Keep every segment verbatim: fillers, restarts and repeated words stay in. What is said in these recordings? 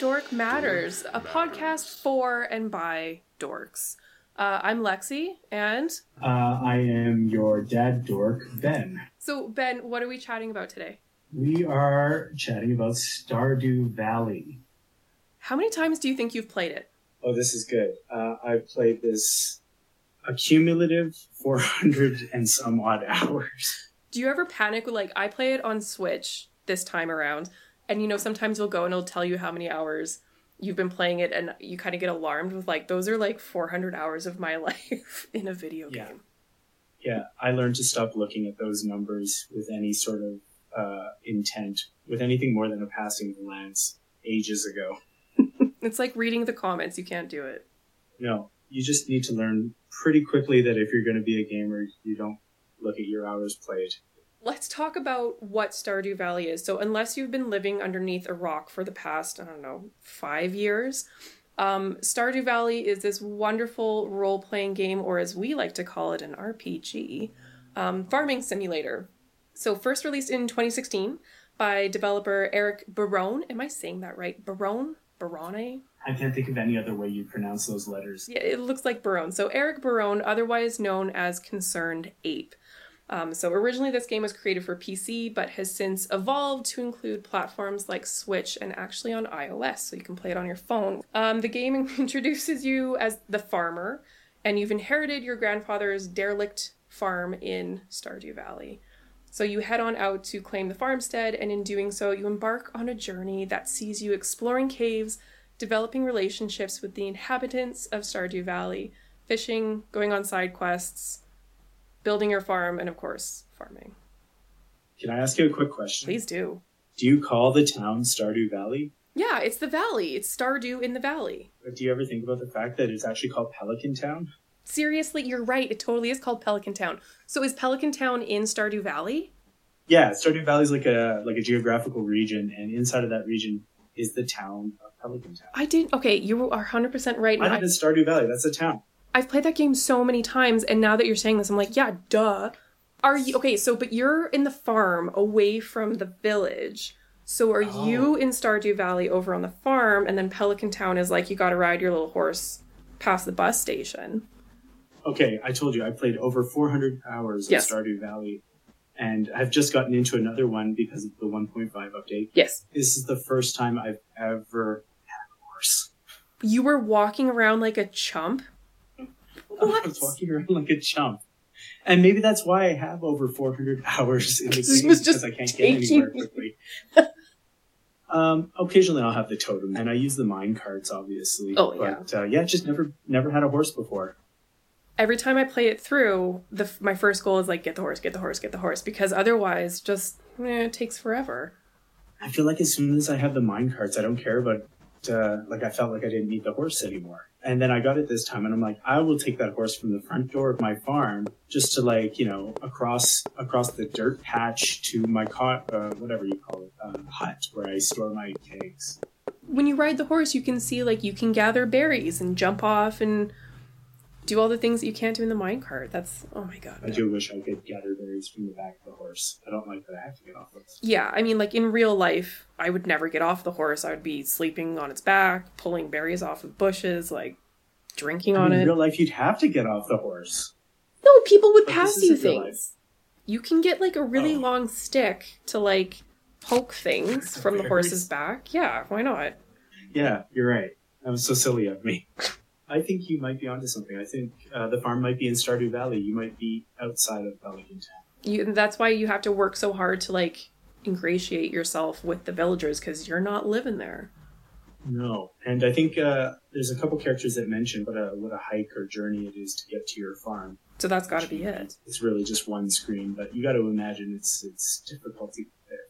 Dork Matters, Dork a Matters. Podcast for and by dorks. Uh, I'm Lexi, and... Uh, I am your dad dork, Ben. So, Ben, what are we chatting about today? We are chatting about Stardew Valley. How many times do you think you've played it? Oh, this is good. Uh, I've played this a cumulative four hundred and some odd hours. Do you ever panic? Like, I play it on Switch this time around. And, you know, sometimes you'll go and it'll tell you how many hours you've been playing it, and you kind of get alarmed with, like, those are like four hundred hours of my life in a video yeah. game. Yeah, I learned to stop looking at those numbers with any sort of uh, intent, with anything more than a passing glance ages ago. It's like reading the comments. You can't do it. No, you just need to learn pretty quickly that if you're going to be a gamer, you don't look at your hours played. Let's talk about what Stardew Valley is. So unless you've been living underneath a rock for the past, I don't know, five years, um, Stardew Valley is this wonderful role-playing game, or as we like to call it, an R P G, um, farming simulator. So first released in twenty sixteen by developer Eric Barone. Am I saying that right? Barone? Barone? I can't think of any other way you pronounce those letters. Yeah, it looks like Barone. So Eric Barone, otherwise known as Concerned Ape. Um, so originally this game was created for P C, but has since evolved to include platforms like Switch and actually on iOS, so you can play it on your phone. Um, the game introduces you as the farmer, and you've inherited your grandfather's derelict farm in Stardew Valley. So you head on out to claim the farmstead, and in doing so, you embark on a journey that sees you exploring caves, developing relationships with the inhabitants of Stardew Valley, fishing, going on side quests, building your farm, and of course, farming. Can I ask you a quick question? Please do. Do you call the town Stardew Valley? Yeah, it's the valley. It's Stardew in the valley. But do you ever think about the fact that it's actually called Pelican Town? Seriously, you're right. It totally is called Pelican Town. So is Pelican Town in Stardew Valley? Yeah, Stardew Valley is like a like a geographical region, and inside of that region is the town of Pelican Town. I didn't. Okay, you are one hundred percent right. I thought it's Stardew Valley. That's a town. I've played that game so many times, and now that you're saying this, I'm like, yeah, duh. Are you okay? So, but you're in the farm away from the village. So, are oh. you in Stardew Valley over on the farm, and then Pelican Town is like you got to ride your little horse past the bus station? Okay, I told you I played over four hundred hours of yes. Stardew Valley, and I've just gotten into another one because of the one point five update. Yes, this is the first time I've ever had a horse. You were walking around like a chump. What? I was walking around like a chump. And maybe that's why I have over four hundred hours in the game, because I can't taking... get anywhere quickly. um, occasionally I'll have the totem, and I use the mine carts, obviously. Oh, but, yeah. Uh, yeah, just never never had a horse before. Every time I play it through, the my first goal is like, get the horse, get the horse, get the horse, because otherwise just eh, it takes forever. I feel like as soon as I have the mine carts, I don't care about uh, like I felt like I didn't need the horse anymore. And then I got it this time, and I'm like, I will take that horse from the front door of my farm just to, like, you know, across across the dirt patch to my cot, uh, whatever you call it, uh, hut where I store my eggs. When you ride the horse, you can see, like, you can gather berries and jump off and do all the things that you can't do in the minecart. That's, oh my god. I do wish I could gather berries from the back of the horse. I don't like that I have to get off it. Yeah, I mean, like, in real life, I would never get off the horse. I would be sleeping on its back, pulling berries off of bushes, like, drinking I on mean, it. In real life, you'd have to get off the horse. No, people would but pass you things. You can get, like, a really oh. long stick to, like, poke things from the horse's back. Yeah, why not? Yeah, you're right. That was so silly of me. I think you might be onto something. I think uh, the farm might be in Stardew Valley. You might be outside of Pelican Town. You, that's why you have to work so hard to, like, ingratiate yourself with the villagers, because you're not living there. No. And I think uh, there's a couple characters that mention what a, what a hike or journey it is to get to your farm. So that's got to be it. It's really just one screen, but you got to imagine it's it's difficulty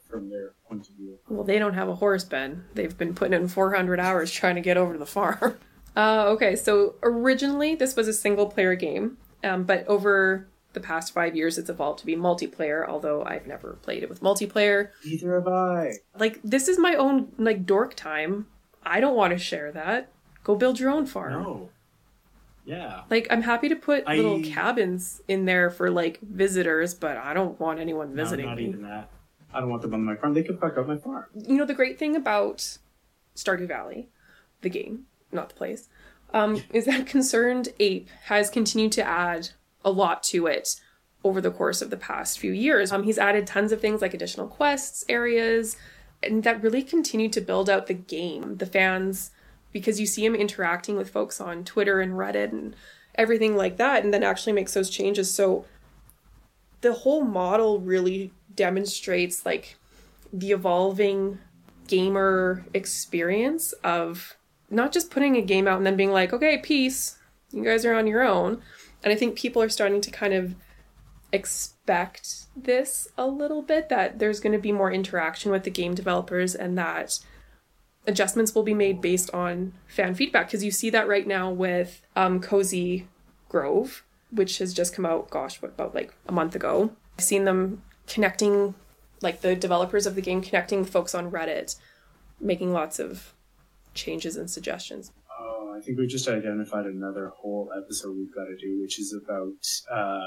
from their point of view. Well, they don't have a horse, Ben. They've been putting in four hundred hours trying to get over to the farm. Uh, okay, so originally this was a single-player game, um, but over the past five years it's evolved to be multiplayer, although I've never played it with multiplayer. Neither have I. Like, this is my own, like, dork time. I don't want to share that. Go build your own farm. No. Yeah. Like, I'm happy to put I... little cabins in there for, like, visitors, but I don't want anyone visiting no, not me. Not even that. I don't want them on my farm. They could fuck up my farm. You know, the great thing about Stardew Valley, the game, not the place, um, is that Concerned Ape has continued to add a lot to it over the course of the past few years. Um, he's added tons of things like additional quests, areas, and that really continued to build out the game, the fans, because you see him interacting with folks on Twitter and Reddit and everything like that, and then actually makes those changes. So the whole model really demonstrates, like, the evolving gamer experience of not just putting a game out and then being like, okay, peace, you guys are on your own. And I think people are starting to kind of expect this a little bit, that there's going to be more interaction with the game developers and that adjustments will be made based on fan feedback. Because you see that right now with um, Cozy Grove, which has just come out, gosh, what, about like a month ago. I've seen them connecting, like the developers of the game connecting with folks on Reddit, making lots of changes and suggestions. Oh, I think we just identified another whole episode we've got to do, which is about uh,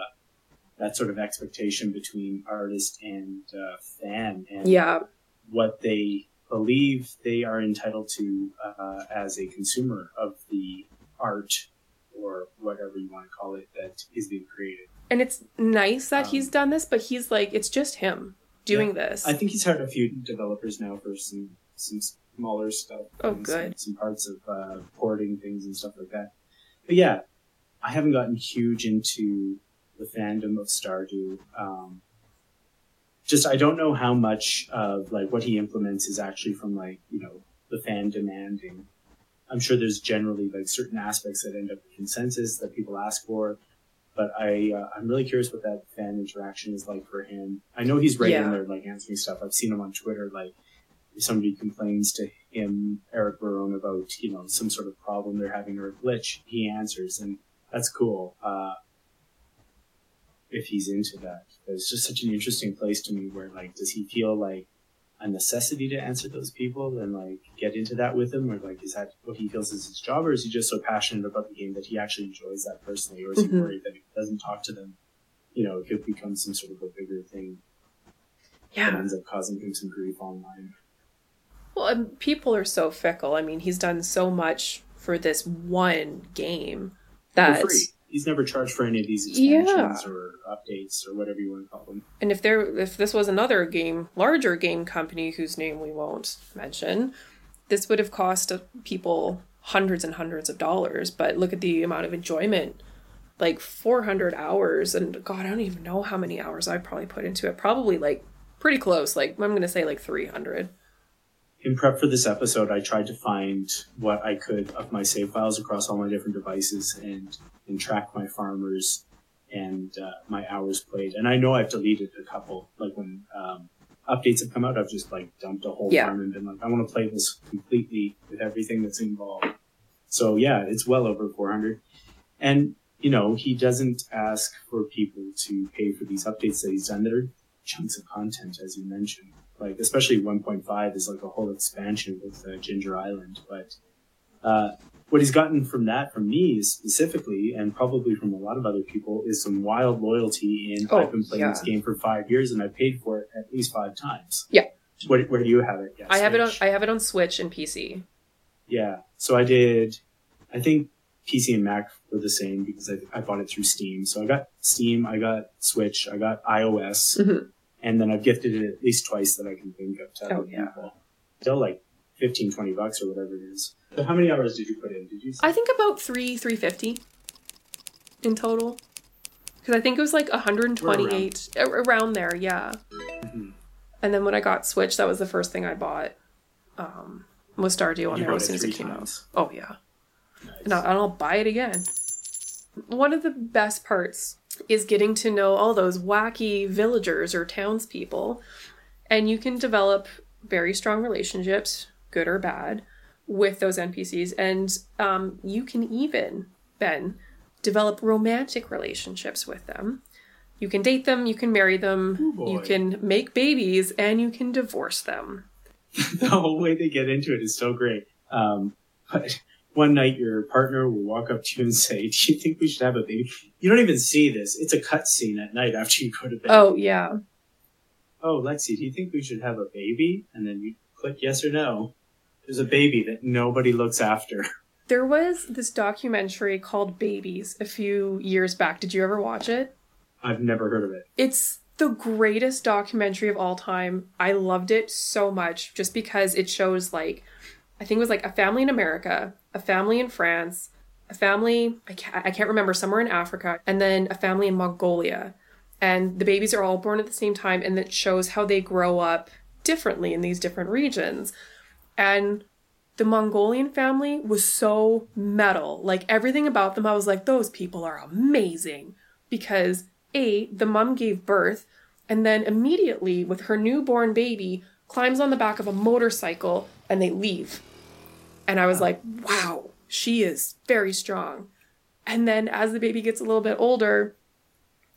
that sort of expectation between artist and uh, fan and yeah. what they believe they are entitled to uh, as a consumer of the art or whatever you want to call it that is being created. And it's nice that um, he's done this, but he's like, it's just him doing yeah. this. I think he's hired a few developers now for some, some smaller stuff. Oh, good. Some, some parts of uh, porting things and stuff like that. But yeah, I haven't gotten huge into the fandom of Stardew. Um, just, I don't know how much of like what he implements is actually from like, you know, the fan demanding. I'm sure there's generally like certain aspects that end up in consensus that people ask for. But I, uh, I'm really curious what that fan interaction is like for him. I know he's right yeah. in there, like, answering stuff. I've seen him on Twitter, like, if somebody complains to him, Eric Barone, about, you know, some sort of problem they're having or a glitch, he answers, and that's cool. Uh, if he's into that. But it's just such an interesting place to me where, like, does he feel, like, a necessity to answer those people and, like, get into that with him? Or, like, is that what he feels is his job? Or is he just so passionate about the game that he actually enjoys that personally? Or is mm-hmm. he worried that if he doesn't talk to them, you know, it could become some sort of a bigger thing yeah. that ends up causing him some grief online? Well, and people are so fickle. I mean, he's done so much for this one game that... For free. He's never charged for any of these expansions yeah. or updates or whatever you want to call them. And if there, if this was another game, larger game company whose name we won't mention, this would have cost people hundreds and hundreds of dollars. But look at the amount of enjoyment, like four hundred hours. And God, I don't even know how many hours I probably put into it. Probably like pretty close. Like I'm going to say like three hundred. In prep for this episode, I tried to find what I could of my save files across all my different devices and, and track my farmers and uh, my hours played. And I know I've deleted a couple. Like when um, updates have come out, I've just like dumped a whole yeah. farm and been like, I want to play this completely with everything that's involved. So yeah, it's well over four hundred. And, you know, he doesn't ask for people to pay for these updates that he's done. They're chunks of content, as you mentioned. Like, especially one point five is like a whole expansion with uh, Ginger Island. But uh, what he's gotten from that, from me specifically, and probably from a lot of other people, is some wild loyalty in, oh, I've been playing yeah. this game for five years and I paid for it at least five times. Yeah. Where, where do you have it? Yeah, I have it on, I have it on Switch and P C. Yeah. So I did, I think P C and Mac were the same because I, I bought it through Steam. So I got Steam, I got Switch, I got iOS. Mm-hmm. And then I've gifted it at least twice that I can think of to other oh, yeah. people. Still like fifteen, twenty bucks or whatever it is. So how many hours did you put in? Did you? I think about three, three fifty in total. Because I think it was like one hundred twenty-eight around. around there, yeah. Mm-hmm. And then when I got Switch, that was the first thing I bought. Um, was Stardew on there as soon as it came times. out. Oh yeah, nice. and, I'll, and I'll buy it again. One of the best parts is getting to know all those wacky villagers or townspeople And you can develop very strong relationships, good or bad, with those N P Cs. And um, you can even, Ben, develop romantic relationships with them. You can date them, you can marry them, oh boy, you can make babies, and you can divorce them. The whole way they get into it is so great. Um, but one night your partner will walk up to you and say, do you think we should have a baby? You don't even see this. It's a cutscene at night after you go to bed. Oh, yeah. Oh, Lexi, do you think we should have a baby? And then you click yes or no. There's a baby that nobody looks after. There was this documentary called Babies a few years back. Did you ever watch it? I've never heard of it. It's the greatest documentary of all time. I loved it so much just because it shows, like, I think it was like a family in America, a family in France, a family, I can't, I can't remember, somewhere in Africa, and then a family in Mongolia. And the babies are all born at the same time, and it shows how they grow up differently in these different regions. And the Mongolian family was so metal. Like, everything about them, I was like, those people are amazing. Because A, the mom gave birth, and then immediately, with her newborn baby, climbs on the back of a motorcycle, and they leave. And I was like, wow, she is very strong. And then as the baby gets a little bit older,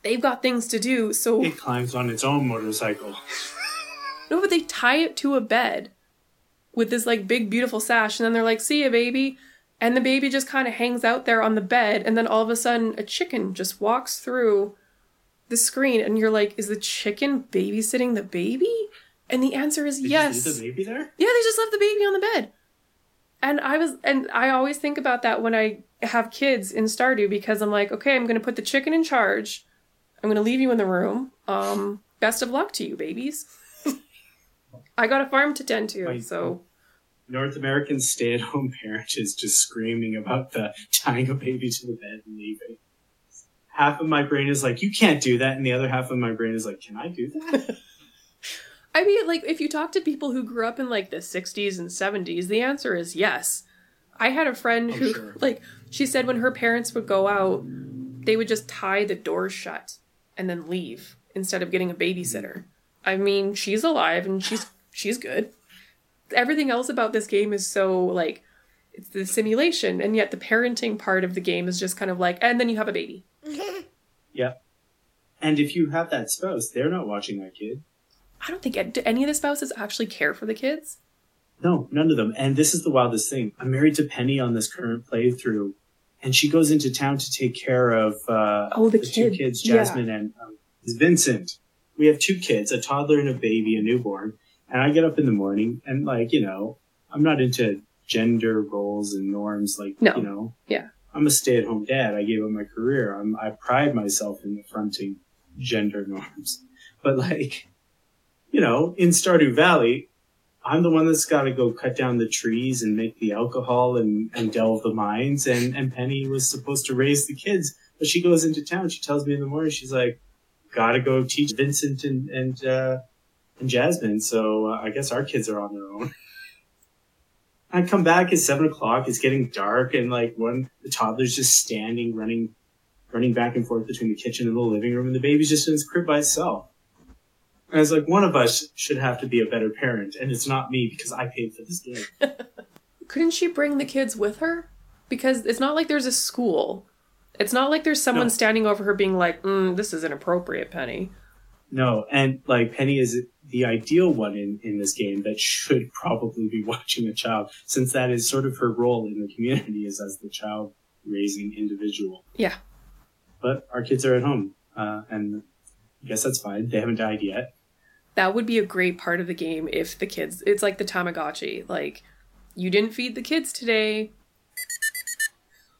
they've got things to do, so... It climbs on its own motorcycle. No, but they tie it to a bed with this, like, big, beautiful sash, and then they're like, see ya, baby. And the baby just kind of hangs out there on the bed, and then all of a sudden, a chicken just walks through the screen, and you're like, is the chicken babysitting the baby? And the answer is yes. Did you see the baby there? Yeah, they just left the baby on the bed. And I was, and I always think about that when I have kids in Stardew, because I'm like, okay, I'm going to put the chicken in charge. I'm going to leave you in the room. Um, best of luck to you, babies. I got a farm to tend to, so... North American stay-at-home parent is just screaming about the tying a baby to the bed and leaving. Half of my brain is like, you can't do that, and the other half of my brain is like, can I do that? I mean, like, if you talk to people who grew up in, like, the sixties and seventies, the answer is yes. I had a friend oh, who, sure. like, she said when her parents would go out, they would just tie the door shut and then leave instead of getting a babysitter. I mean, she's alive and she's she's good. Everything else about this game is so, like, it's the simulation, and yet the parenting part of the game is just kind of like, and then you have a baby. Yeah. And if you have that spouse, they're not watching that kid. I don't think, do any of the spouses actually care for the kids? No, none of them. And this is the wildest thing. I'm married to Penny on this current playthrough, and she goes into town to take care of uh, oh, the, the kid. two kids, Jasmine yeah. and um, Vincent. We have two kids, a toddler and a baby, a newborn. And I get up in the morning and, like, you know, I'm not into gender roles and norms. Like, no. you know, yeah. I'm a stay-at-home dad. I gave up my career. I'm, I pride myself in affronting gender norms. But, like, you know, in Stardew Valley, I'm the one that's got to go cut down the trees and make the alcohol and, and delve the mines. And, and Penny was supposed to raise the kids. But she goes into town. She tells me in the morning, she's like, got to go teach Vincent and, and, uh, and Jasmine, so uh, I guess our kids are on their own. I come back at seven o'clock. It's getting dark, and like one, the toddler's just standing, running, running back and forth between the kitchen and the living room, and the baby's just in his crib by itself. And I was like, one of us should have to be a better parent, and it's not me because I paid for this game. Couldn't she bring the kids with her? Because it's not like there's a school. It's not like there's someone no. standing over her being like, mm, "This is inappropriate, Penny." No, and like Penny is the ideal one in, in this game that should probably be watching a child, since that is sort of her role in the community, is as the child raising individual. Yeah. But our kids are at home, uh, and I guess that's fine. They haven't died yet. That would be a great part of the game if the kids, it's like the Tamagotchi. Like, you didn't feed the kids today.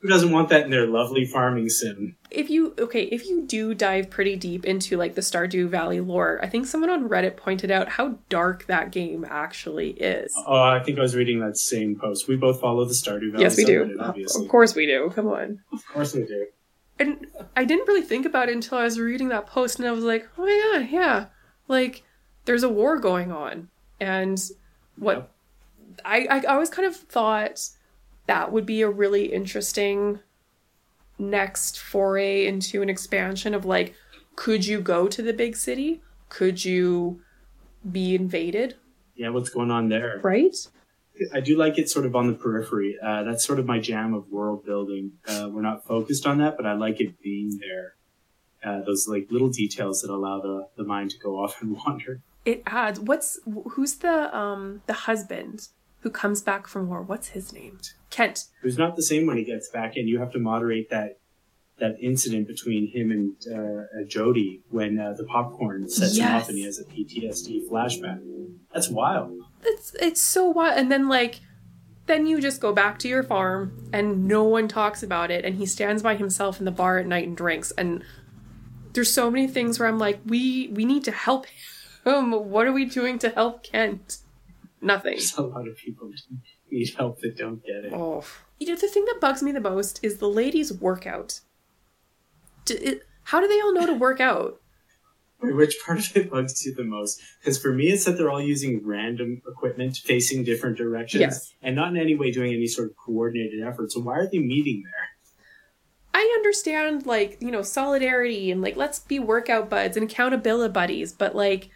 Who doesn't want that in their lovely farming sim? If you, okay, if you do dive pretty deep into, like, the Stardew Valley lore, I think someone on Reddit pointed out how dark that game actually is. Oh, I think I was reading that same post. We both follow the Stardew Valley. Yes, we do. Obviously. Of course we do. Come on. Of course we do. And I didn't really think about it until I was reading that post, and I was like, oh my god, yeah. Like, there's a war going on. And what... Yeah. I, I always kind of thought... that would be a really interesting next foray into an expansion of, like, could you go to the big city? Could you be invaded. Yeah, what's going on there? Right? I do like it sort of on the periphery. Uh, that's sort of my jam of world building. Uh, we're not focused on that, but I like it being there. Uh, those like little details that allow the, the mind to go off and wander. It adds. What's who's the um the husband who comes back from war? What's his name? Kent. Who's not the same when he gets back, and you have to moderate that that incident between him and uh, Jody when uh, the popcorn sets yes. him off and he has a P T S D flashback. That's wild. It's it's so wild. And then like, then you just go back to your farm and no one talks about it. And he stands by himself in the bar at night and drinks. And there's so many things where I'm like, we we need to help him. What are we doing to help Kent? Nothing. There's a lot of people need help that don't get it. Oh, you know, the thing that bugs me the most is the ladies' workout. Do, it, how do they all know to work out? Which part of it bugs you the most? Because for me, it's that they're all using random equipment facing different directions yes. and not in any way doing any sort of coordinated effort. So why are they meeting there? I understand, like, you know, solidarity and, like, let's be workout buds and accountability buddies. But, like,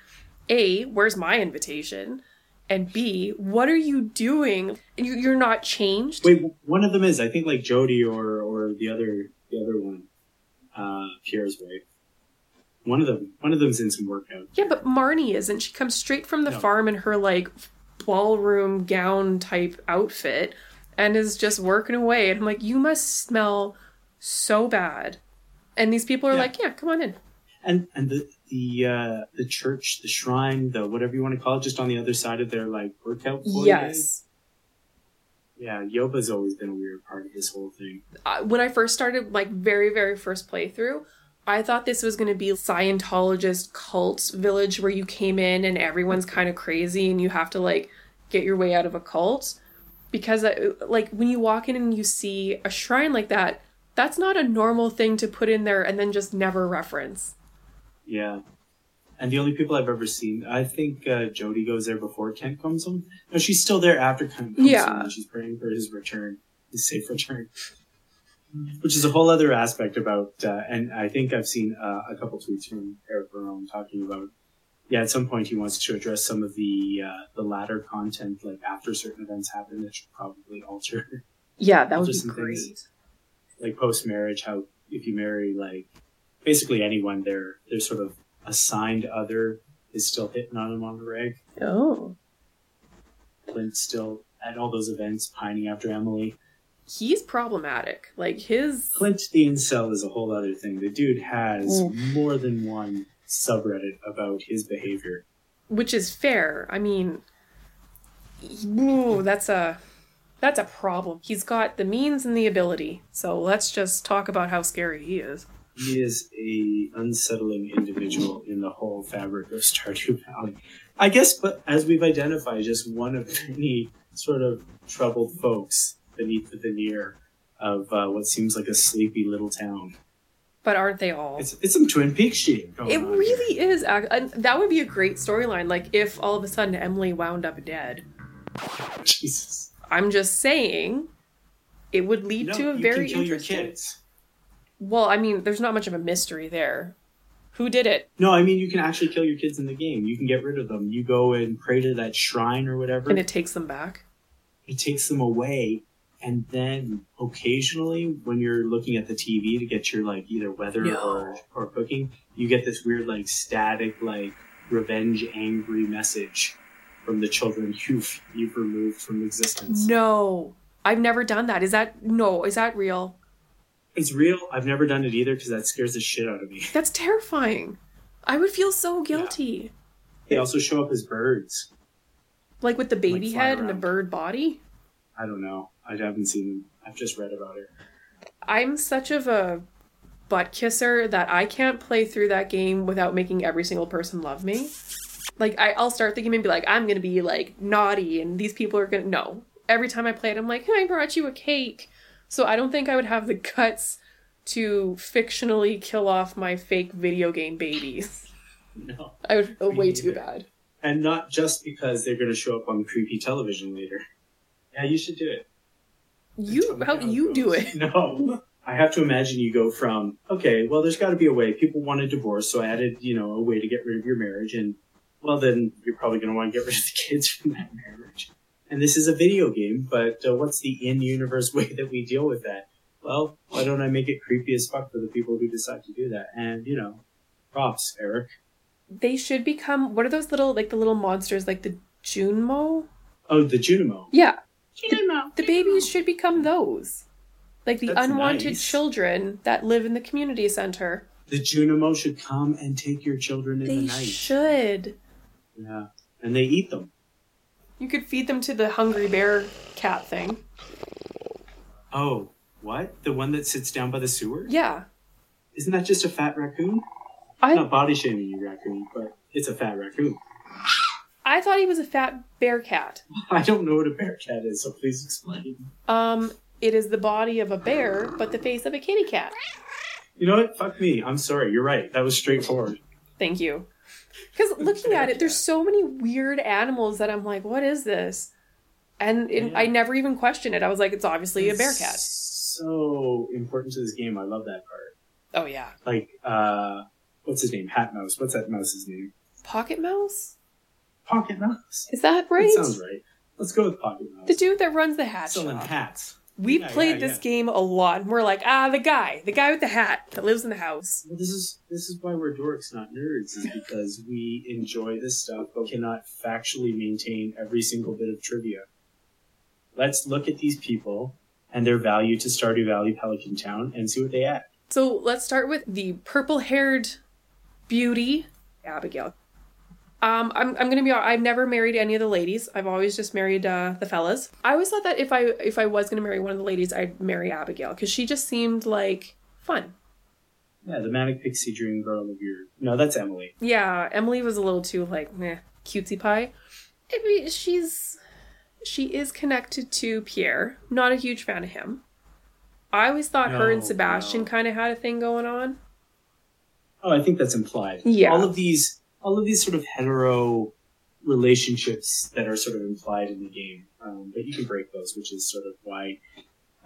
A, where's my invitation? And B, what are you doing? You, you're not changed? Wait, one of them is, I think, like, Jody or, or the other the other one, uh, Pierre's wife. One of them, one of them's in some workout. Yeah, but Marnie isn't. She comes straight from the no. farm in her like ballroom gown type outfit, and is just working away. And I'm like, you must smell so bad. And these people are yeah. like, yeah, come on in. And and the the uh, the church, the shrine, the whatever you want to call it, just on the other side of their like workout. Yes. Day. Yeah, Yoba's always been a weird part of this whole thing. Uh, when I first started, like very very first playthrough. I thought this was going to be Scientologist cult village where you came in and everyone's kind of crazy and you have to like get your way out of a cult. Because like when you walk in and you see a shrine like that, that's not a normal thing to put in there and then just never reference. Yeah. And the only people I've ever seen, I think uh, Jody goes there before Kent comes home. No, she's still there after Kent comes yeah. home and she's praying for his return, his safe return. Which is a whole other aspect about, uh, and I think I've seen uh, a couple tweets from Eric Barone talking about, yeah, at some point he wants to address some of the uh, the latter content, like after certain events happen, that should probably alter. Yeah, that would be great. Things, like post-marriage, how if you marry, like, basically anyone, their their sort of assigned other is still hitting on them on the reg. Oh. Clint's still at all those events, pining after Emily. He's problematic. Like his Clint the incel is a whole other thing. The dude has Ooh. more than one subreddit about his behavior, which is fair. I mean, ooh, that's a that's a problem. He's got the means and the ability. So let's just talk about how scary he is. He is a unsettling individual in the whole fabric of Stardew Valley, I guess. But as we've identified, just one of many sort of troubled folks beneath the veneer of uh, what seems like a sleepy little town. But aren't they all? It's, it's some Twin Peaks shit going on. It really here. is. And that would be a great storyline, like if all of a sudden Emily wound up dead. Jesus. I'm just saying, it would lead no, to a you very can kill interesting... your kids. Well, I mean, there's not much of a mystery there. Who did it? No, I mean, you can actually kill your kids in the game. You can get rid of them. You go and pray to that shrine or whatever. And it takes them back? It takes them away. And then occasionally when you're looking at the T V to get your like either weather no. or, or cooking, you get this weird like static like revenge angry message from the children you've you've removed from existence. No. I've never done that. Is that no, is that real? It's real. I've never done it either because that scares the shit out of me. That's terrifying. I would feel so guilty. Yeah. They also show up as birds. Like with the baby like head around. And the bird body? I don't know. I haven't seen, I've just read about it. I'm such of a butt kisser that I can't play through that game without making every single person love me. Like, I, I'll start the game and be like, I'm going to be, like, naughty, and these people are going to, no. Every time I play it, I'm like, hey, I brought you a cake. So I don't think I would have the guts to fictionally kill off my fake video game babies. No. I would feel way either. too bad. And not just because they're going to show up on creepy television later. Yeah, you should do it. You how do you do it? No, I have to imagine you go from okay, well, there's got to be a way. People want a divorce, so I added, you know, a way to get rid of your marriage, and well, then you're probably going to want to get rid of the kids from that marriage. And this is a video game, but uh, what's the in-universe way that we deal with that? Well, why don't I make it creepy as fuck for the people who decide to do that? And, you know, props, Eric. They should become, what are those little, like the little monsters, like the Junimo? Oh, the Junimo. Yeah. Junimo. The, the babies should become those. Like the That's unwanted nice. Children that live in the community center. The Junimo should come and take your children in they the night. They should. Yeah. And they eat them. You could feed them to the hungry bear cat thing. Oh, what? The one that sits down by the sewer? Yeah. Isn't that just a fat raccoon? I'm not body shaming you, raccoon, but it's a fat raccoon. I thought he was a fat bear cat. I don't know what a bear cat is, so please explain. Um, it is the body of a bear, but the face of a kitty cat. You know what? Fuck me. I'm sorry. You're right. That was straightforward. Thank you. Because looking at it, there's so many weird animals that I'm like, what is this? And it, yeah. I never even questioned it. I was like, it's obviously it's a bear cat. So important to this game. I love that part. Oh, yeah. Like, uh, what's his name? Hat Mouse. What's that mouse's name? Pocket Mouse? Pocket Mouse. Is that right? That sounds right. Let's go with Pocket Mouse. The dude that runs the hat shop. Selling hats. We yeah, played yeah, this yeah. game a lot, and we're like, ah, the guy, the guy with the hat that lives in the house. Well, this is this is why we're dorks, not nerds, is because we enjoy this stuff, but cannot factually maintain every single bit of trivia. Let's look at these people and their value to Stardew Valley, Pelican Town, and see what they add. So let's start with the purple-haired beauty, Abigail. Um, I'm I'm gonna be. I've never married any of the ladies. I've always just married uh, the fellas. I always thought that if I if I was gonna marry one of the ladies, I'd marry Abigail because she just seemed like fun. Yeah, the manic pixie dream girl of your. No, that's Emily. Yeah, Emily was a little too like meh, cutesy pie. I mean, she's she is connected to Pierre. Not a huge fan of him. I always thought no, her and Sebastian no. kind of had a thing going on. Oh, I think that's implied. Yeah, all of these. All of these sort of hetero relationships that are sort of implied in the game, um, but you can break those, which is sort of why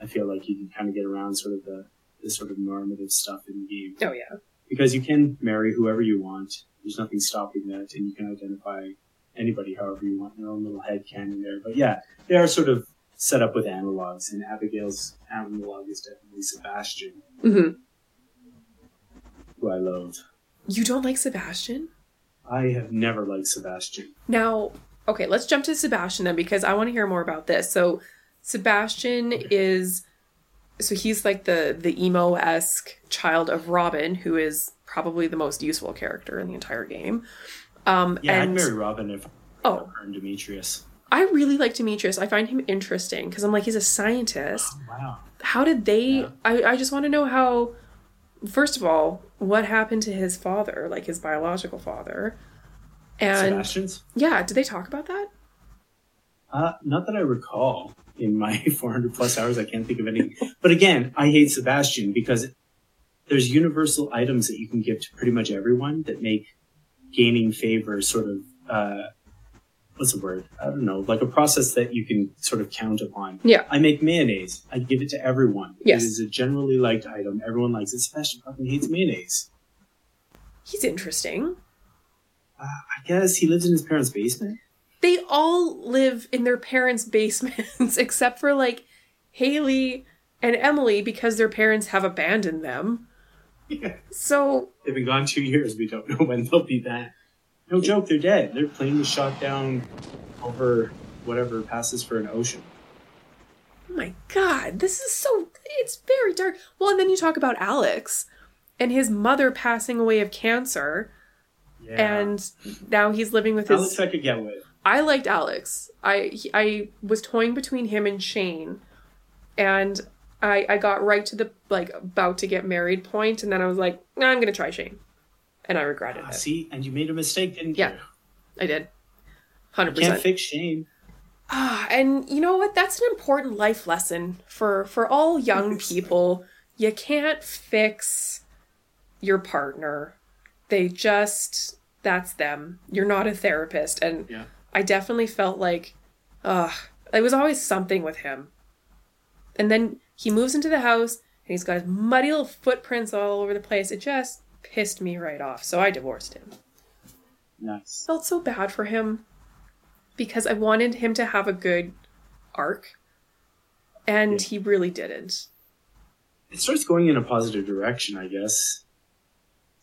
I feel like you can kind of get around sort of the, the sort of normative stuff in the game. Oh, yeah. Because you can marry whoever you want. There's nothing stopping that, and you can identify anybody however you want. Your own little headcanon there. But yeah, they are sort of set up with analogs, and Abigail's analog is definitely Sebastian, mm-hmm. who I loved. You don't like Sebastian? I have never liked Sebastian. Now, okay, let's jump to Sebastian then, because I want to hear more about this. So Sebastian okay. is, so he's like the, the emo-esque child of Robin, who is probably the most useful character in the entire game. Um, yeah, and, I'd marry Robin if oh, I earned Demetrius. I really like Demetrius. I find him interesting, because I'm like, he's a scientist. Oh, wow. How did they, yeah. I, I just want to know how, first of all, what happened to his father, like his biological father? And Sebastian's? Yeah, did they talk about that? Uh, not that I recall in my four hundred plus hours. I can't think of anything. But again, I hate Sebastian because there's universal items that you can give to pretty much everyone that make gaining favor sort of, uh, what's the word? I don't know, like a process that you can sort of count upon. Yeah. I make mayonnaise. I give it to everyone. Yes. It is a generally liked item. Everyone likes it. Sebastian fucking hates mayonnaise. He's interesting. Uh, I guess he lives in his parents' basement. They all live in their parents' basements, except for like Haley and Emily because their parents have abandoned them. Yeah. So they've been gone two years. We don't know when they'll be back. No joke, they're dead. Their plane was shot down over whatever passes for an ocean. Oh my god, this is so... It's very dark. Well, and then you talk about Alex and his mother passing away of cancer. Yeah. And now he's living with his... Alex I could get with. I liked Alex. I he, I was toying between him and Shane. And I, I got right to the like about to get married point. And then I was like, nah, I'm going to try Shane. And I regretted ah, it. See, and you made a mistake, didn't yeah, you? Yeah, I did. one hundred percent. You can't fix shame. Ah, and you know what? That's an important life lesson for, for all young people. You can't fix your partner. They just, that's them. You're not a therapist. And yeah. I definitely felt like, ugh, it was always something with him. And then he moves into the house, and he's got his muddy little footprints all over the place. It just... pissed me right off, so I divorced him. Nice. Felt so bad for him because I wanted him to have a good arc, and yeah. he really didn't. It starts going in a positive direction, I guess.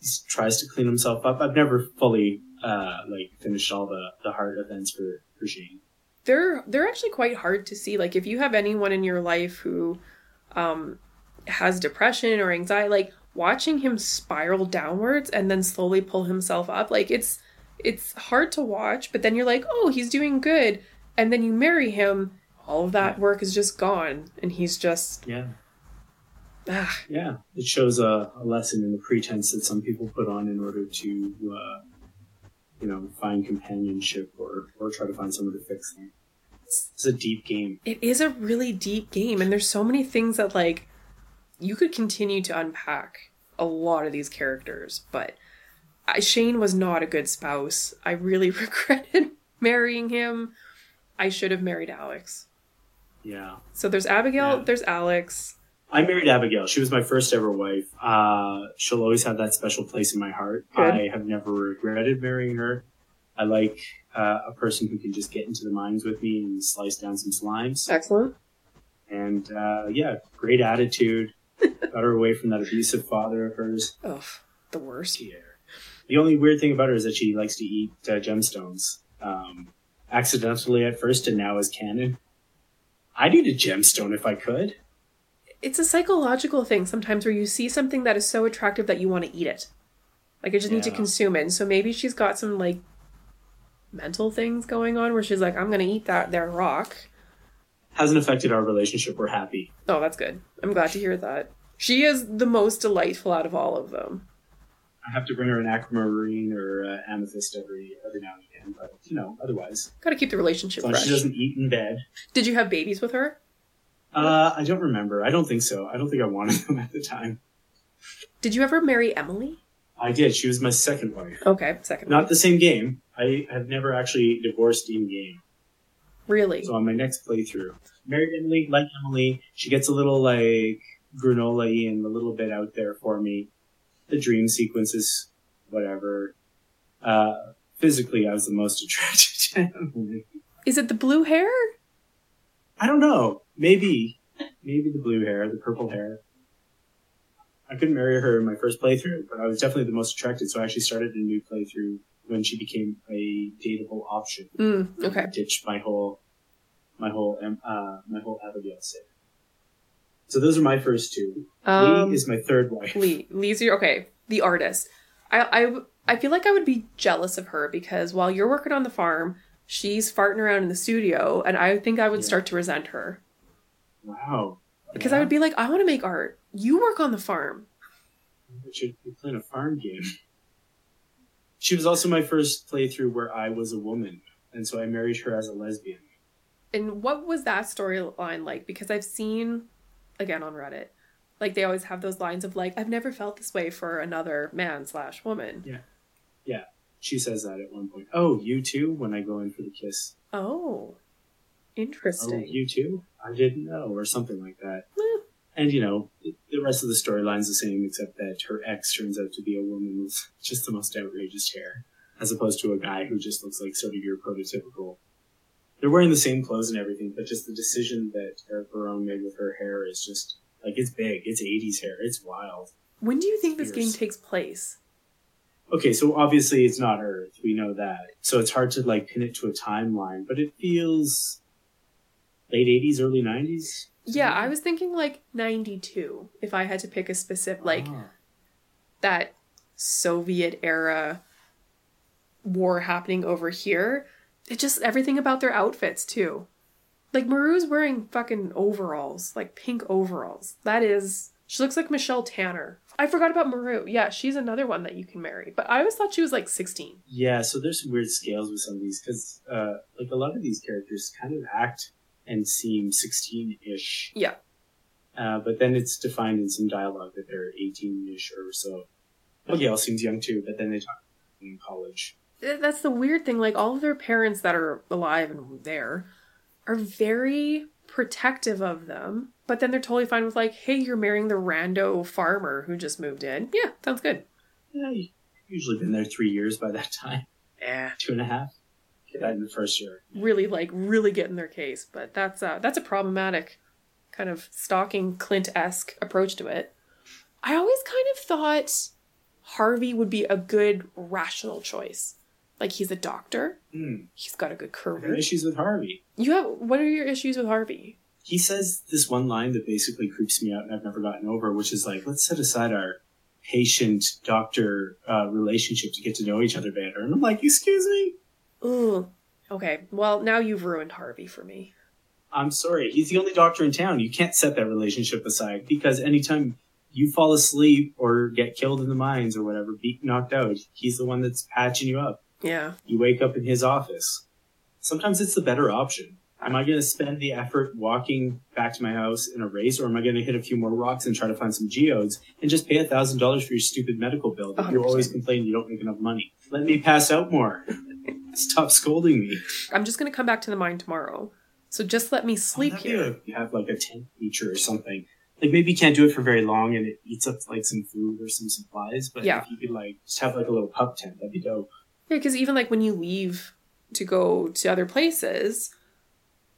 He tries to clean himself up. I've never fully uh, like finished all the, the hard events for, for Shane. They're they're actually quite hard to see. Like if you have anyone in your life who um, has depression or anxiety, like watching him spiral downwards and then slowly pull himself up, like it's it's hard to watch. But then you're like, oh, he's doing good, and then you marry him. All of that yeah. work is just gone, and he's just yeah. Ah. Yeah, it shows a, a lesson in the pretense that some people put on in order to, uh, you know, find companionship or, or try to find someone to fix them. It's, it's a deep game. It is a really deep game, and there's so many things that, like, you could continue to unpack a lot of these characters, but I, Shane was not a good spouse. I really regretted marrying him. I should have married Alex. Yeah. So there's Abigail, yeah. there's Alex... I married Abigail. She was my first ever wife. Uh, she'll always have that special place in my heart. Good. I have never regretted marrying her. I like uh, a person who can just get into the mines with me and slice down some slimes. Excellent. And uh, yeah, great attitude. Got her away from that abusive father of hers. Ugh, the worst. Yeah. The only weird thing about her is that she likes to eat uh, gemstones. Um, accidentally at first and now as canon. I'd eat a gemstone if I could. It's a psychological thing sometimes where you see something that is so attractive that you want to eat it. Like, I just yeah. need to consume it. And so maybe she's got some, like, mental things going on where she's like, I'm going to eat that there rock. Hasn't affected our relationship. We're happy. Oh, that's good. I'm glad to hear that. She is the most delightful out of all of them. I have to bring her an aquamarine or uh, amethyst every, every now and again. But, you know, otherwise. Got to keep the relationship fresh. As long as she doesn't eat in bed. Did you have babies with her? Uh, I don't remember. I don't think so. I don't think I wanted them at the time. Did you ever marry Emily? I did. She was my second wife. Okay, second wife. Not the same game. I have never actually divorced in game. Really? So on my next playthrough. Married Emily, like Emily. She gets a little, like, granola-y and a little bit out there for me. The dream sequences, whatever. Uh, physically, I was the most attracted to Emily. Is it the blue hair? I don't know. Maybe. Maybe the blue hair, the purple hair. I couldn't marry her in my first playthrough, but I was definitely the most attracted, so I actually started a new playthrough when she became a dateable option. Mm, okay. I ditched my whole, my whole, uh, my whole Abigail set. So those are my first two. Um, Lee is my third wife. Lee. Lee's your, okay, the artist. I, I, I feel like I would be jealous of her because while you're working on the farm, she's farting around in the studio, and I think I would yeah. start to resent her. Wow. Because yeah. I would be like, I want to make art. You work on the farm. I should be playing a farm game. She was also my first playthrough where I was a woman, and so I married her as a lesbian. And what was that storyline like? Because I've seen, again on Reddit, like they always have those lines of like, I've never felt this way for another man slash woman. Yeah. Yeah. She says that at one point. Oh, you too? When I go in for the kiss. Oh, interesting. Oh, you too? I didn't know, or something like that. Eh. And, you know, the rest of the storyline's the same, except that her ex turns out to be a woman with just the most outrageous hair, as opposed to a guy who just looks like sort of your prototypical. They're wearing the same clothes and everything, but just the decision that Eric Barone made with her hair is just, like, it's big. It's eighties hair. It's wild. When do you think this game takes place? Okay, so obviously it's not Earth. We know that. So it's hard to, like, pin it to a timeline, but it feels late eighties, early nineties? Yeah, I was thinking, like, ninety-two, if I had to pick a specific, like, ah. that Soviet-era war happening over here. It just, everything about their outfits, too. Like, Maru's wearing fucking overalls, like, pink overalls. That is... She looks like Michelle Tanner. I forgot about Maru. Yeah, she's another one that you can marry. But I always thought she was like sixteen. Yeah, so there's some weird scales with some of these. Because uh, like a lot of these characters kind of act and seem sixteen-ish. Yeah. Uh, but then it's defined in some dialogue that they're eighteen-ish or so. Okay, all seems young too, but then they talk in college. That's the weird thing. Like all of their parents that are alive and there are very... protective of them, but then they're totally fine with like, hey, you're marrying the rando farmer who just moved in. Yeah, sounds good. Yeah, you've usually been there three years by that time. eh. Two and a half? He died in the first year. Really, like, really getting their case. But that's uh, that's a problematic kind of stalking Clint-esque approach to it. I always kind of thought Harvey would be a good rational choice. Like, he's a doctor. Mm. He's got a good career. I have issues with Harvey. You have... What are your issues with Harvey? He says this one line that basically creeps me out and I've never gotten over, which is like, let's set aside our patient-doctor uh, relationship to get to know each other better. And I'm like, excuse me? Ooh. Okay. Well, now you've ruined Harvey for me. I'm sorry. He's the only doctor in town. You can't set that relationship aside because anytime you fall asleep or get killed in the mines or whatever, be knocked out, he's the one that's patching you up. Yeah. You wake up in his office. Sometimes it's the better option. Am I going to spend the effort walking back to my house in a race, or am I going to hit a few more rocks and try to find some geodes and just pay one thousand dollars for your stupid medical bill that you're always complaining you don't make enough money? Let me pass out more. Stop scolding me. I'm just going to come back to the mine tomorrow. So just let me sleep oh, here. You have like a tent feature or something. Like maybe you can't do it for very long and it eats up like some food or some supplies. But yeah. If you could like just have like a little pup tent, that'd be dope. Yeah, because even like when you leave to go to other places,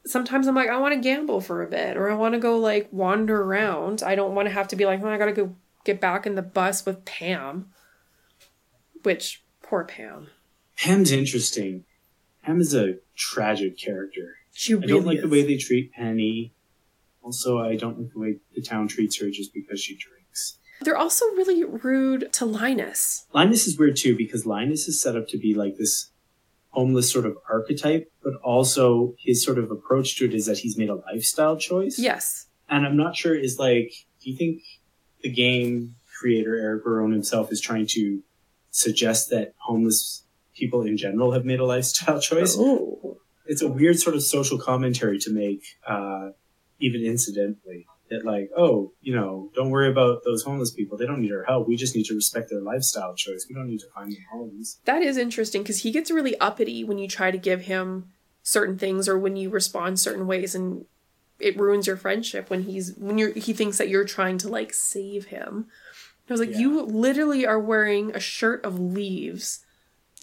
sometimes I'm like, I want to gamble for a bit, or I want to go like wander around. I don't want to have to be like, oh, I got to go get back in the bus with Pam. Which, poor Pam. Pam's interesting. Pam is a tragic character. She really I don't like is. the way they treat Penny. Also, I don't like the way the town treats her just because she drinks. They're also really rude to Linus. Linus is weird too, because Linus is set up to be like this homeless sort of archetype, but also his sort of approach to it is that he's made a lifestyle choice. Yes. And I'm not sure is like, do you think the game creator Eric Barone himself is trying to suggest that homeless people in general have made a lifestyle choice? Oh. It's a weird sort of social commentary to make, uh, even incidentally. That like, oh, you know, don't worry about those homeless people. They don't need our help. We just need to respect their lifestyle choice. We don't need to find them homes. That is interesting because he gets really uppity when you try to give him certain things or when you respond certain ways, and it ruins your friendship when he's when you're he thinks that you're trying to like save him. I was like, yeah. You literally are wearing a shirt of leaves.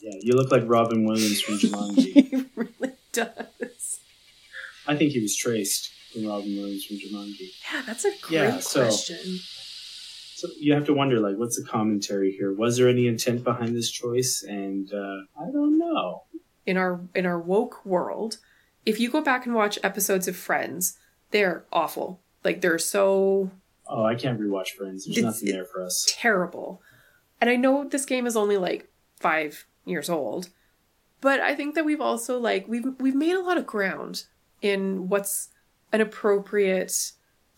Yeah, you look like Robin Williams from Jumanji. He really does. I think he was traced. Robin Williams from Jumanji. Yeah, that's a great yeah, so, question. So you have to wonder, like, what's the commentary here? Was there any intent behind this choice? And uh, I don't know. In our in our woke world, if you go back and watch episodes of Friends, they're awful. Like, they're so... Oh, I can't rewatch Friends. There's nothing there for us. Terrible. And I know this game is only, like, five years old, but I think that we've also, like, we've we've made a lot of ground in what's an appropriate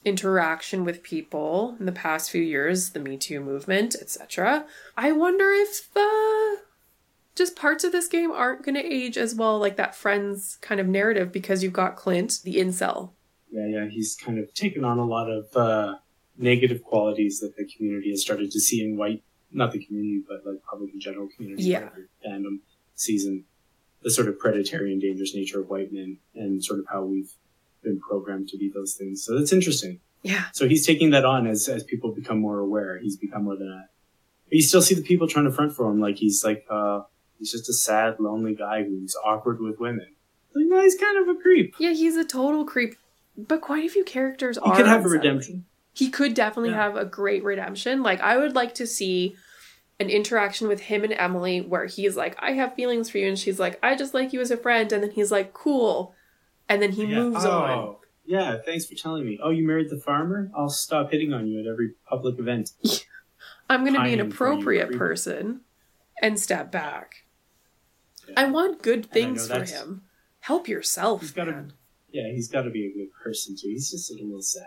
interaction with people in the past few years, the Me Too movement, et cetera. I wonder if the just parts of this game aren't going to age as well, like that Friends kind of narrative, because you've got Clint, the incel. Yeah, yeah, he's kind of taken on a lot of uh, negative qualities that the community has started to see in white, not the community, but like probably the general community. Yeah. Fandom season, the sort of predatory and dangerous nature of white men and sort of how we've been programmed to be those things. So that's interesting. Yeah. So he's taking that on as as people become more aware. He's become more than that. But you still see the people trying to front for him. Like he's like, uh, he's just a sad, lonely guy who's awkward with women. Like, no, he's kind of a creep. Yeah, he's a total creep. But quite a few characters he are. He could have a redemption. He could definitely yeah. have a great redemption. Like, I would like to see an interaction with him and Emily where he's like, I have feelings for you. And she's like, I just like you as a friend. And then he's like, cool. And then he yeah. moves oh, on. Yeah, thanks for telling me. Oh, you married the farmer? I'll stop hitting on you at every public event. Yeah. I'm going to be an appropriate person and step back. Yeah. I want good things for him. Help yourself. He's gotta, yeah, he's got to be a good person, too. He's just a little sad.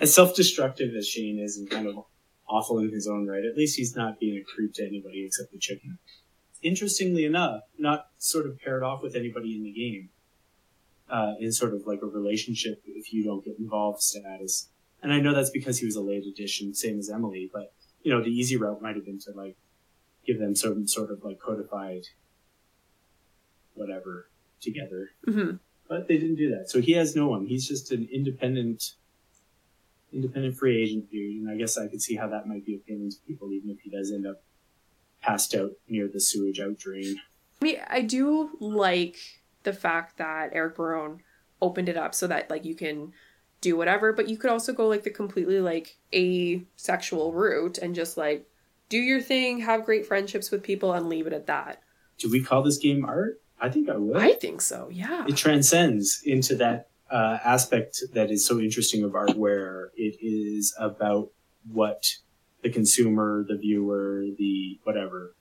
As self-destructive as Shane is and kind of awful in his own right, at least he's not being a creep to anybody except the chicken. Interestingly enough, not sort of paired off with anybody in the game. Uh, in sort of like a relationship if you don't get involved status. And I know that's because he was a late addition, same as Emily, but, you know, the easy route might have been to, like, give them some sort of, like, codified whatever together. Mm-hmm. But they didn't do that. So he has no one. He's just an independent independent free agent dude, and I guess I could see how that might be appealing to people, even if he does end up passed out near the sewage out drain. I mean, I do like the fact that Eric Barone opened it up so that, like, you can do whatever, but you could also go, like, the completely, like, asexual route and just, like, do your thing, have great friendships with people, and leave it at that. Do we call this game art? I think I would. I think so, yeah. It transcends into that uh, aspect that is so interesting of art, where it is about what the consumer, the viewer, the whatever,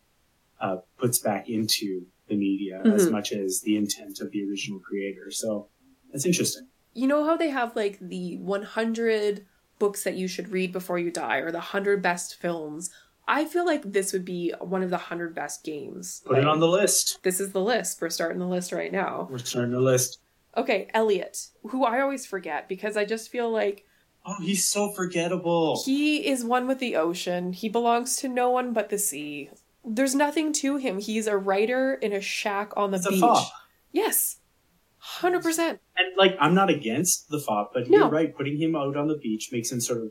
uh, puts back into the media mm-hmm. as much as the intent of the original creator. So that's interesting. You know how they have, like, the one hundred books that you should read before you die, or the one hundred best films? I feel like this would be one of the one hundred best games. Put like, it on the list. This is the list. We're starting the list right now. We're starting the list. Okay, Elliot, who I always forget because I just feel like... Oh, he's so forgettable. He is one with the ocean. He belongs to no one but the sea. There's nothing to him. He's a writer in a shack on the it's beach. A fop. Yes, one hundred percent. And, like, I'm not against the fop, but no. You're right. Putting him out on the beach makes him sort of...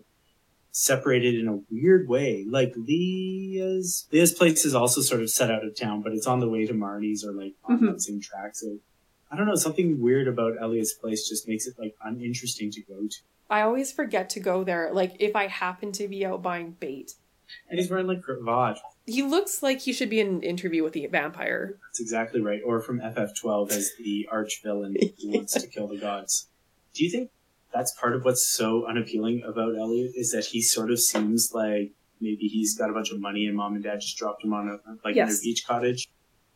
separated in a weird way. Like, Leah's Leah's place is also sort of set out of town, but it's on the way to Marnie's or like on mm-hmm. the same track. So I don't know, something weird about Elliot's place just makes it like uninteresting to go to. I always forget to go there, like if I happen to be out buying bait. And he's wearing like cravat. He looks like he should be in an Interview with the Vampire. That's exactly right. Or from F F twelve as the arch villain who wants to kill the gods. Do you think that's part of what's so unappealing about Elliot is that he sort of seems like maybe he's got a bunch of money and mom and dad just dropped him on a like yes. in a beach cottage.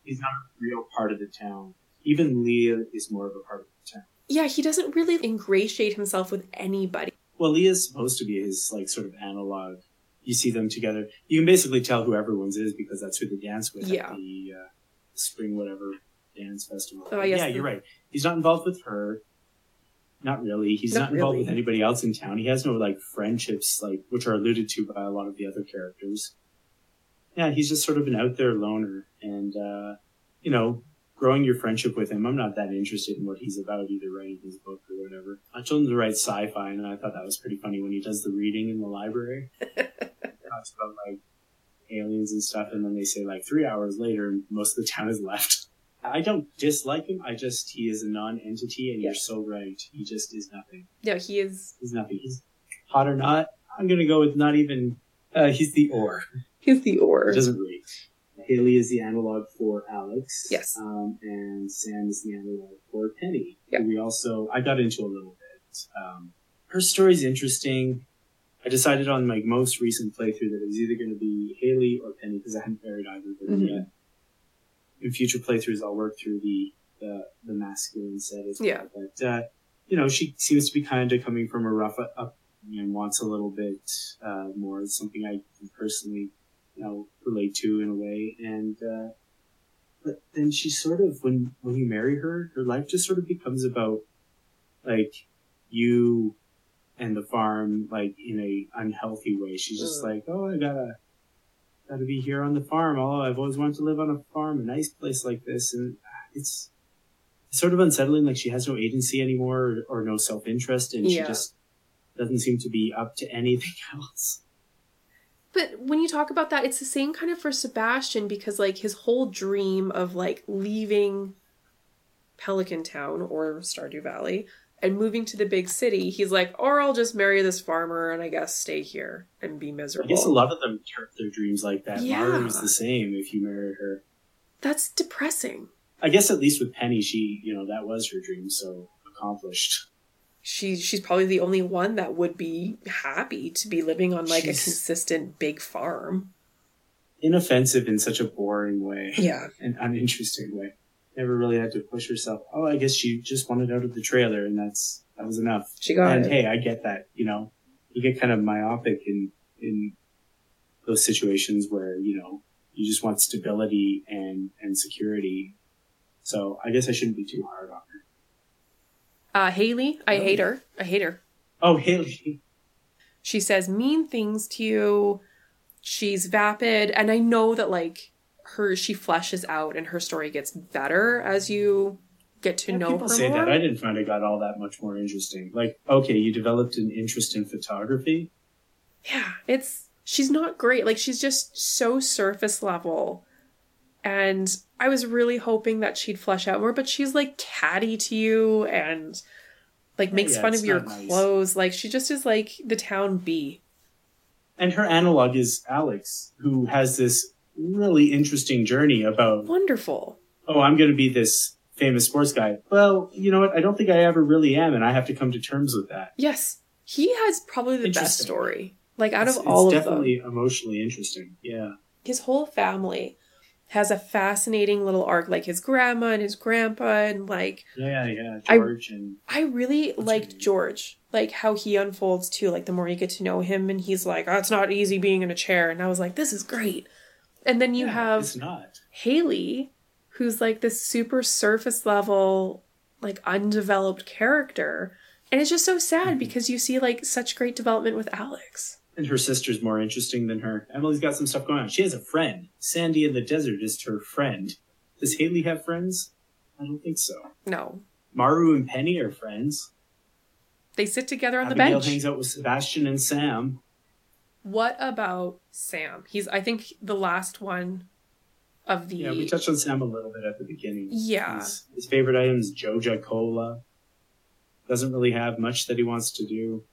He's not a real part of the town. Even Leah is more of a part of the town. Yeah, he doesn't really ingratiate himself with anybody. Well, Leah's supposed to be his like sort of analog. You see them together. You can basically tell who everyone's is because that's who they dance with yeah. at the uh, spring whatever dance festival. Oh, yes, yeah, the... you're right. He's not involved with her. Not really. He's not, not involved really. with anybody else in town. He has no, like, friendships, like, which are alluded to by a lot of the other characters. Yeah, he's just sort of an out-there loner. And, uh, you know, growing your friendship with him, I'm not that interested in what he's about, either writing his book or whatever. I told him to write sci-fi, and I thought that was pretty funny when he does the reading in the library. Talks about, like, aliens and stuff, and then they say, like, three hours later, and most of the town is left. I don't dislike him. I just, he is a non-entity, and yeah. you're so right. He just is nothing. No, he is. He's nothing. He's hot or not. I'm going to go with not even, uh, he's the or. He's the or. He doesn't rate. Haley is the analog for Alex. Yes. Um, and Sam is the analog for Penny. Yeah. We also, I got into a little bit. Um, her story's interesting. I decided on my most recent playthrough that it was either going to be Haley or Penny, because I hadn't married either of them yet. In future playthroughs, I'll work through the the, the masculine set as well. Yeah. But, uh, you know, she seems to be kind of coming from a rough upbringing and wants a little bit uh, more. It's something I can personally, you know, relate to in a way. And uh, but then she sort of, when, when you marry her, her life just sort of becomes about, like, you and the farm, like, in a unhealthy way. She's just like, oh, I gotta... gotta be here on the farm. Oh, I've always wanted to live on a farm, a nice place like this. And it's sort of unsettling. Like, she has no agency anymore or, or no self-interest, and yeah. she just doesn't seem to be up to anything else. But when you talk about that, it's the same kind of for Sebastian, because, like, his whole dream of, like, leaving Pelican Town or Stardew Valley and moving to the big city, he's like, or I'll just marry this farmer and I guess stay here and be miserable. I guess a lot of them turn their dreams like that. Yeah. Mara was the same if you married her. That's depressing. I guess at least with Penny, she, you know, that was her dream, so accomplished. She, she's probably the only one that would be happy to be living on, like, she's... a consistent big farm. Inoffensive in such a boring way. Yeah. An uninteresting way. Never really had to push herself. Oh, I guess she just wanted out of the trailer, and that's that was enough. She got and, it. And hey, I get that. You know, you get kind of myopic in in those situations where, you know, you just want stability and and security. So I guess I shouldn't be too hard on her. Uh, Haley, I oh. hate her. I hate her. Oh, Haley. She says mean things to you. She's vapid, and I know that, like. Her, she fleshes out and her story gets better as you get to yeah, know people her say more. That I didn't find it got all that much more interesting. Like, okay, you developed an interest in photography. Yeah, it's she's not great. Like, she's just so surface level, and I was really hoping that she'd flesh out more, but she's like catty to you and like makes yeah, fun of your nice. clothes. Like she just is like the town bee. And her analog is Alex, who has this really interesting journey about wonderful. Oh, I'm going to be this famous sports guy. Well, you know what? I don't think I ever really am. And I have to come to terms with that. Yes. He has probably the best story. Like out it's, of all of them. It's definitely emotionally interesting. Yeah. His whole family has a fascinating little arc, like his grandma and his grandpa and like... Yeah, yeah, George I, and... I really liked George, like how he unfolds too, like the more you get to know him and he's like, oh, it's not easy being in a chair. And I was like, this is great. And then you yeah, have it's not. Haley, who's like this super surface level, like undeveloped character. And it's just so sad mm-hmm. because you see like such great development with Alex. And her sister's more interesting than her. Emily's got some stuff going on. She has a friend. Sandy in the desert is her friend. Does Haley have friends? I don't think so. No. Maru and Penny are friends. They sit together on Abigail the bench. Abigail hangs out with Sebastian and Sam. What about Sam? He's, I think, the last one of the... Yeah, we touched on Sam a little bit at the beginning. Yeah. His, his favorite item is Joja Cola. Doesn't really have much that he wants to do.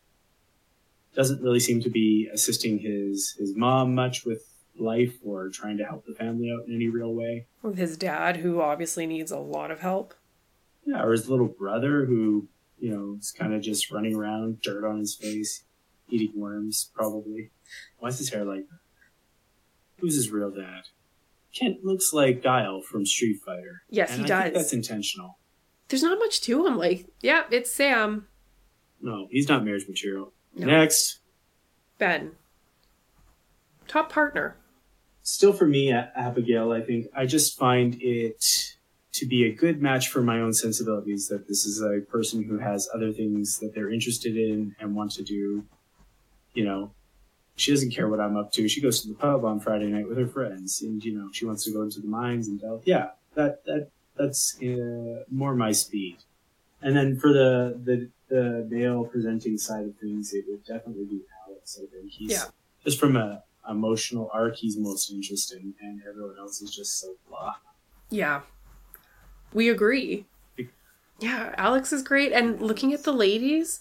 Doesn't really seem to be assisting his, his mom much with life or trying to help the family out in any real way. With his dad, who obviously needs a lot of help. Yeah, or his little brother, who, you know, is kind of just running around, dirt on his face, eating worms, probably. Why is his hair like that? Who's his real dad? Kent looks like Guile from Street Fighter. Yes, and he I does. Think that's intentional. There's not much to him. Like, yeah, it's Sam. No, he's not marriage material. No. Next. Ben. Top partner. Still for me, Abigail, I think. I just find it to be a good match for my own sensibilities, that this is a person who has other things that they're interested in and want to do. You know, she doesn't care what I'm up to. She goes to the pub on Friday night with her friends. And, you know, she wants to go into the mines and tell. Yeah, that that that's uh, more my speed. And then for the... the the male presenting side of things, it would definitely be Alex. I think he's yeah. just from a emotional arc, he's most interesting, and everyone else is just so blah. Yeah, we agree. Be- yeah, Alex is great. And looking at the ladies,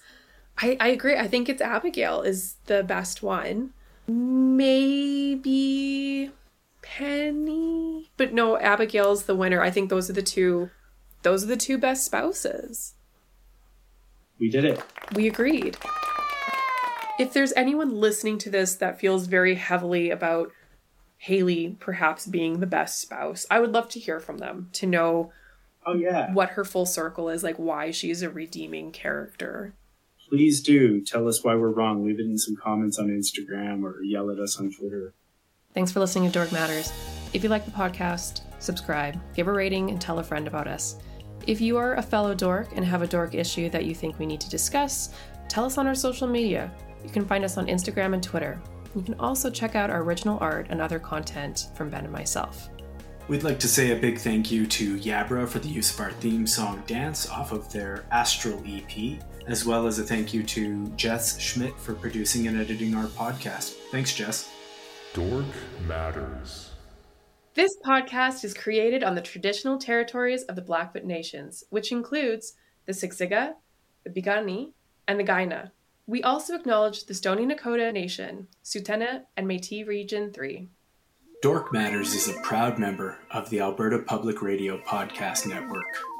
I, I agree. I think it's Abigail is the best one. Maybe Penny, but no, Abigail's the winner. I think those are the two. Those are the two best spouses. We did it. We agreed. If there's anyone listening to this that feels very heavily about Haley perhaps being the best spouse, I would love to hear from them to know oh, yeah. what her full circle is, like why she's a redeeming character. Please do tell us why we're wrong. Leave it in some comments on Instagram or yell at us on Twitter. Thanks for listening to Dork Matters. If you like the podcast, subscribe, give a rating, and tell a friend about us. If you are a fellow dork and have a dork issue that you think we need to discuss, tell us on our social media. You can find us on Instagram and Twitter. You can also check out our original art and other content from Ben and myself. We'd like to say a big thank you to Yabra for the use of our theme song Dance off of their Astral E P, as well as a thank you to Jess Schmidt for producing and editing our podcast. Thanks, Jess. Dork Matters. This podcast is created on the traditional territories of the Blackfoot Nations, which includes the Siksika, the Piikani, and the Kainai. We also acknowledge the Stoney Nakoda Nation, Tsuut'ina, and Métis Region three. Dork Matters is a proud member of the Alberta Public Radio Podcast Network.